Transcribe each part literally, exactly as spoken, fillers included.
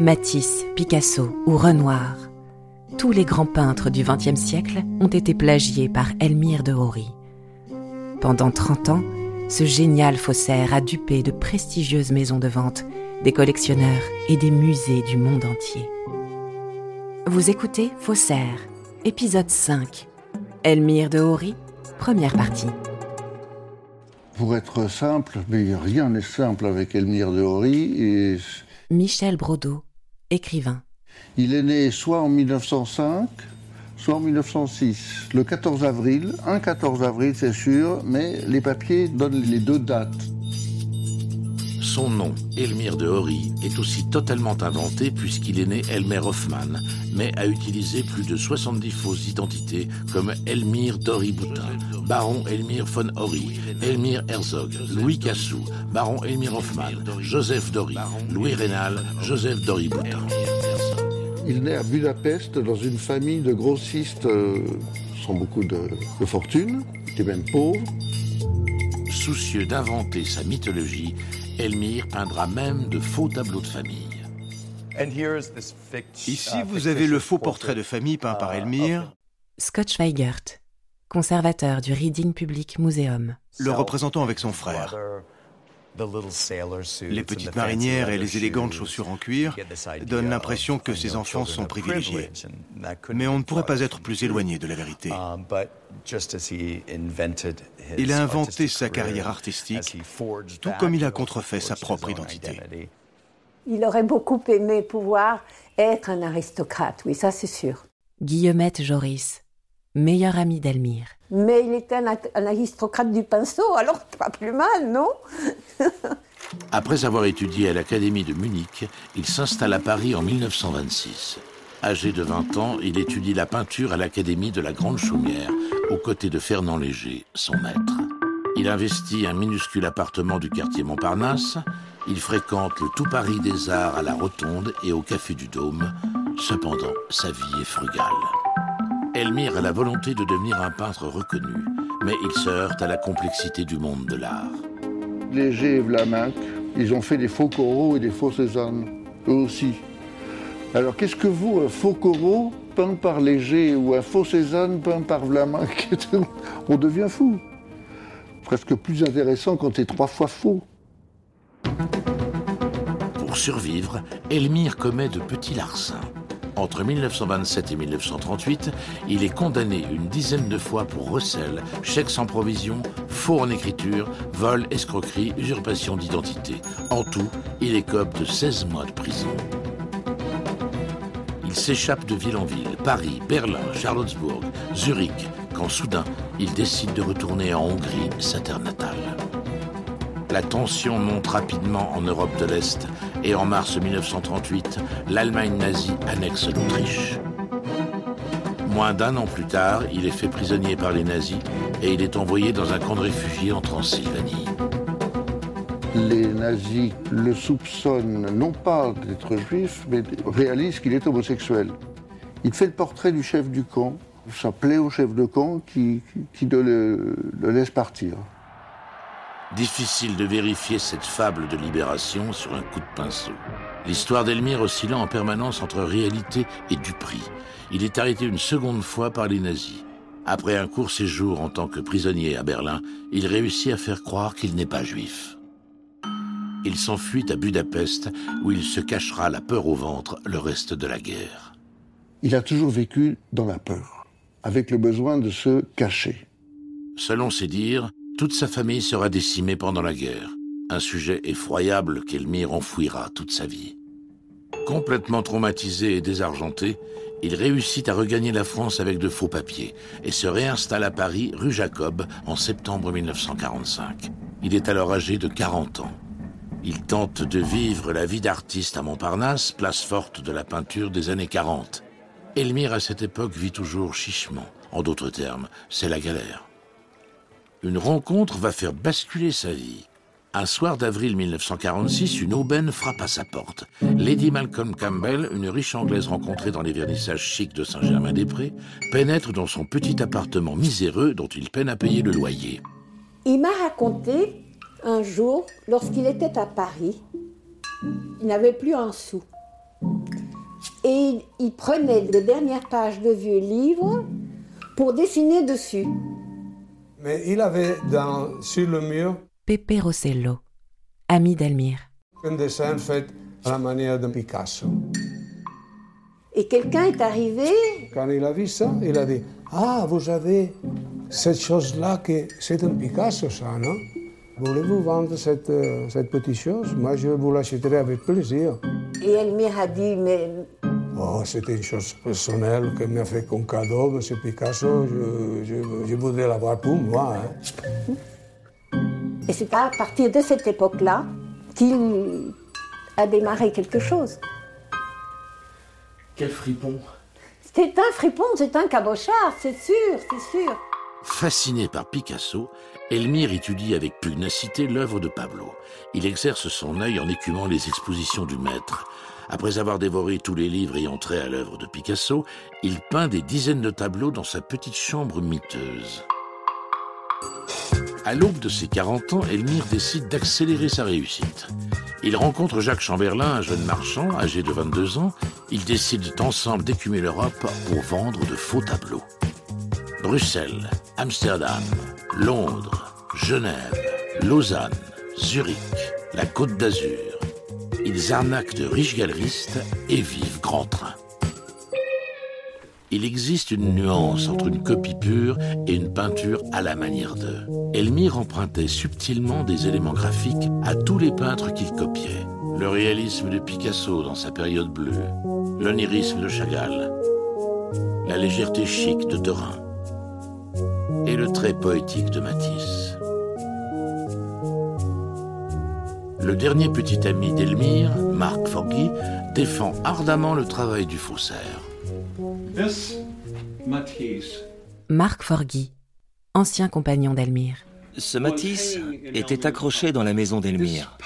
Matisse, Picasso ou Renoir, tous les grands peintres du vingtième siècle ont été plagiés par Elmyr de Hory. Pendant trente ans, ce génial faussaire a dupé de prestigieuses maisons de vente, des collectionneurs et des musées du monde entier. Vous écoutez Faussaire, épisode cinq, Elmyr de Hory, première partie. Pour être simple, mais rien n'est simple avec Elmyr de Hory. Et... Michel Brodeau, écrivain. Il est né soit en mille neuf cent cinq, soit en mille neuf cent six. Le quatorze avril, un quatorze avril c'est sûr, mais les papiers donnent les deux dates. Son nom, Elmyr de Hory, est aussi totalement inventé puisqu'il est né Elmer Hoffmann, mais a utilisé plus de soixante-dix fausses identités comme Elmyr d'Hory-Boutin, Baron Elmyr von Hory, Elmyr Herzog, Louis Cassou, Baron Elmyr Hoffmann, Joseph Dori, Louis Rénal, Joseph d'Hory-Boutin. Il naît à Budapest dans une famille de grossistes euh, sans beaucoup de, de fortune, qui est même pauvre. Soucieux d'inventer sa mythologie, Elmyr peindra même de faux tableaux de famille. Ici, vous avez le faux portrait de famille peint par Elmyr. Scott Schweigert, conservateur du Reading Public Museum. Le représentant avec son frère. Les petites marinières et les élégantes chaussures en cuir donnent l'impression que ces enfants sont privilégiés. Mais on ne pourrait pas être plus éloigné de la vérité. Il a inventé sa carrière artistique, tout comme il a contrefait sa propre identité. Il aurait beaucoup aimé pouvoir être un aristocrate, oui, ça c'est sûr. Guillemette Joris, meilleure amie d'Elmyr. Mais il était un, un aristocrate du pinceau, alors pas plus mal, non ? Après avoir étudié à l'Académie de Munich, il s'installe à Paris en mille neuf cent vingt-six. Âgé de vingt ans, il étudie la peinture à l'Académie de la Grande Chaumière, aux côtés de Fernand Léger, son maître. Il investit un minuscule appartement du quartier Montparnasse. Il fréquente le tout Paris des Arts à la Rotonde et au Café du Dôme. Cependant, sa vie est frugale. Elmyr a la volonté de devenir un peintre reconnu, mais il se heurte à la complexité du monde de l'art. Léger et Vlaminck, ils ont fait des faux Corot et des faux Cézanne, eux aussi. Alors qu'est-ce que vaut un faux Corot peint par Léger ou un faux Cézanne peint par Vlaminck ? On devient fou. Presque plus intéressant quand t'es trois fois faux. Pour survivre, Elmyr commet de petits larcins. Entre mille neuf cent vingt-sept et mille neuf cent trente-huit, il est condamné une dizaine de fois pour recel, chèques sans provision, faux en écriture, vol, escroquerie, usurpation d'identité. En tout, il écope de seize mois de prison. Il s'échappe de ville en ville, Paris, Berlin, Charlottesbourg, Zurich, quand soudain, il décide de retourner en Hongrie, sa terre natale. La tension monte rapidement en Europe de l'Est et en mars mille neuf cent trente-huit, l'Allemagne nazie annexe l'Autriche. Moins d'un an plus tard, il est fait prisonnier par les nazis et il est envoyé dans un camp de réfugiés en Transylvanie. Les nazis le soupçonnent non pas d'être juif, mais réalisent qu'il est homosexuel. Il fait le portrait du chef du camp. Ça plaît au chef de camp qui, qui le, le laisse partir. Difficile de vérifier cette fable de libération sur un coup de pinceau. L'histoire d'Elmyr oscillant en permanence entre réalité et duperie. Il est arrêté une seconde fois par les nazis. Après un court séjour en tant que prisonnier à Berlin, il réussit à faire croire qu'il n'est pas juif. Il s'enfuit à Budapest, où il se cachera la peur au ventre le reste de la guerre. Il a toujours vécu dans la peur, avec le besoin de se cacher. Selon ses dires, toute sa famille sera décimée pendant la guerre. Un sujet effroyable qu'Elmyr enfouira toute sa vie. Complètement traumatisé et désargenté, il réussit à regagner la France avec de faux papiers et se réinstalle à Paris, rue Jacob, en septembre mille neuf cent quarante-cinq. Il est alors âgé de quarante ans. Il tente de vivre la vie d'artiste à Montparnasse, place forte de la peinture des années quarante. Elmyr, à cette époque, vit toujours chichement. En d'autres termes, c'est la galère. Une rencontre va faire basculer sa vie. Un soir d'avril mille neuf cent quarante-six, une aubaine frappe à sa porte. Lady Malcolm Campbell, une riche Anglaise rencontrée dans les vernissages chics de Saint-Germain-des-Prés, pénètre dans son petit appartement miséreux dont il peine à payer le loyer. Il m'a raconté un jour, lorsqu'il était à Paris, il n'avait plus un sou. et il, il prenait les dernières pages de vieux livres pour dessiner dessus. Mais il avait dans, sur le mur... Pepe Rossello, ami d'Elmyr. Un dessin fait à la manière de Picasso. Et quelqu'un est arrivé... Quand il a vu ça, il a dit « Ah, vous avez cette chose-là, que... c'est un Picasso, ça, non ? Voulez-vous vendre cette, euh, cette petite chose ? Moi, je vous l'achèterai avec plaisir. » Et Elmyr a dit « Mais... » Oh, c'était une chose personnelle qu'elle m'a fait comme cadeau, monsieur Picasso, je, je, je voudrais l'avoir pour moi. Hein. Et c'est à partir de cette époque-là qu'il a démarré quelque chose. Quel fripon! C'est un fripon, c'est un cabochard, c'est sûr, c'est sûr. Fasciné par Picasso, Elmyr étudie avec pugnacité l'œuvre de Pablo. Il exerce son œil en écumant les expositions du maître. Après avoir dévoré tous les livres ayant trait à l'œuvre de Picasso, il peint des dizaines de tableaux dans sa petite chambre miteuse. À l'aube de ses quarante ans, Elmyr décide d'accélérer sa réussite. Il rencontre Jacques Chamberlin, un jeune marchand âgé de vingt-deux ans. Ils décident ensemble d'écumer l'Europe pour vendre de faux tableaux. Bruxelles, Amsterdam, Londres, Genève, Lausanne, Zurich, la Côte d'Azur. Ils arnaquent de riches galeristes et vivent grand train. Il existe une nuance entre une copie pure et une peinture à la manière d'eux. Elmyr empruntait subtilement des éléments graphiques à tous les peintres qu'il copiait. Le réalisme de Picasso dans sa période bleue, l'onirisme de Chagall, la légèreté chic de Derain et le trait poétique de Matisse. Le dernier petit ami d'Elmyr, Marc Forgy, défend ardemment le travail du faussaire. This Matisse. Marc Forgy, ancien compagnon d'Elmyr. Ce Matisse était accroché dans la maison d'Elmyr.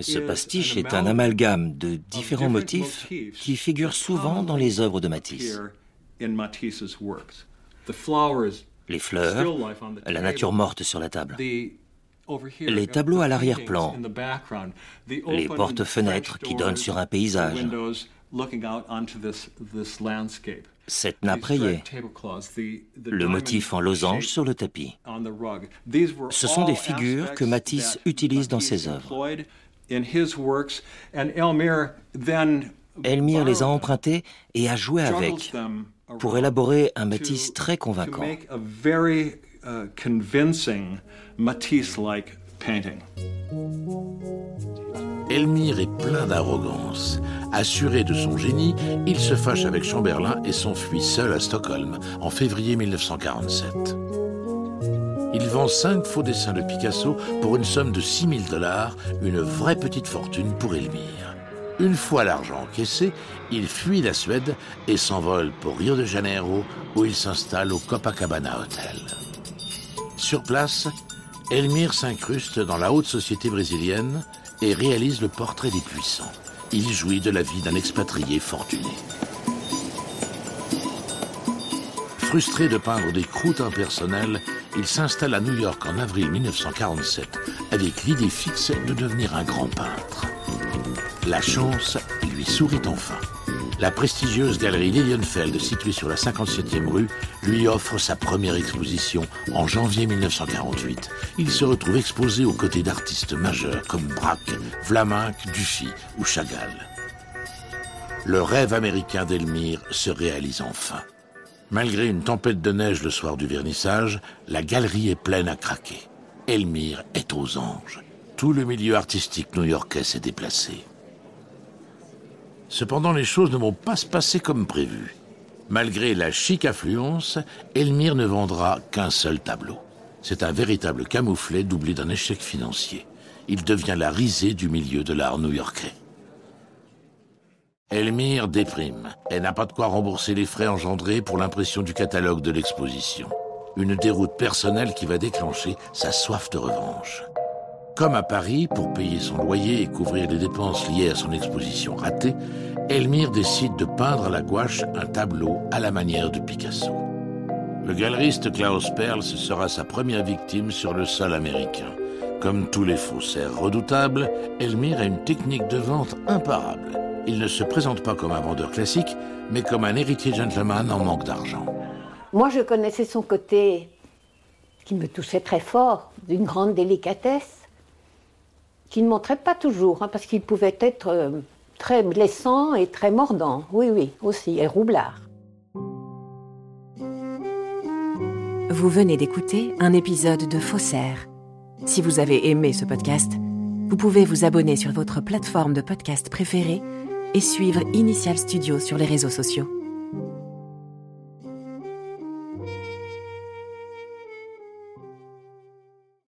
Ce pastiche est un amalgame de différents motifs qui figurent souvent dans les œuvres de Matisse. Les fleurs, la nature morte sur la table. Les tableaux à l'arrière-plan, les portes-fenêtres qui donnent sur un paysage, cette nappe rayée, le motif en losange sur le tapis. Ce sont des figures que Matisse utilise dans ses œuvres. Elmyr les a empruntées et a joué avec pour élaborer un Matisse très convaincant. Uh, convincing Matisse-like painting. Elmyr est plein d'arrogance. Assuré de son génie, il se fâche avec Chamberlin et s'enfuit seul à Stockholm en février dix-neuf cent quarante-sept. Il vend cinq faux dessins de Picasso pour une somme de six mille dollars, une vraie petite fortune pour Elmyr. Une fois l'argent encaissé, il fuit la Suède et s'envole pour Rio de Janeiro où il s'installe au Copacabana Hotel. Sur place, Elmyr s'incruste dans la haute société brésilienne et réalise le portrait des puissants. Il jouit de la vie d'un expatrié fortuné. Frustré de peindre des croûtes impersonnelles, il s'installe à New York en avril dix-neuf cent quarante-sept avec l'idée fixe de devenir un grand peintre. La chance lui sourit enfin. La prestigieuse galerie Lilienfeld, située sur la cinquante-septième rue, lui offre sa première exposition en janvier dix-neuf cent quarante-huit. Il se retrouve exposé aux côtés d'artistes majeurs comme Braque, Vlaminck, Duchy ou Chagall. Le rêve américain d'Elmyr se réalise enfin. Malgré une tempête de neige le soir du vernissage, la galerie est pleine à craquer. Elmyr est aux anges. Tout le milieu artistique new-yorkais s'est déplacé. Cependant, les choses ne vont pas se passer comme prévu. Malgré la chic affluence, Elmyr ne vendra qu'un seul tableau. C'est un véritable camouflet doublé d'un échec financier. Il devient la risée du milieu de l'art new-yorkais. Elmyr déprime. Elle n'a pas de quoi rembourser les frais engendrés pour l'impression du catalogue de l'exposition. Une déroute personnelle qui va déclencher sa soif de revanche. Comme à Paris, pour payer son loyer et couvrir les dépenses liées à son exposition ratée, Elmyr décide de peindre à la gouache un tableau à la manière de Picasso. Le galeriste Klaus Perls sera sa première victime sur le sol américain. Comme tous les faussaires redoutables, Elmyr a une technique de vente imparable. il ne se présente pas comme un vendeur classique, mais comme un héritier gentleman en manque d'argent. Moi, je connaissais son côté, qui me touchait très fort, d'une grande délicatesse, qu'il ne montrait pas toujours, hein, parce qu'il pouvait être euh, très blessant et très mordant, oui, oui, aussi, et roublard. Vous venez d'écouter un épisode de Faussaire. Si vous avez aimé ce podcast, vous pouvez vous abonner sur votre plateforme de podcast préférée et suivre Initial Studio sur les réseaux sociaux.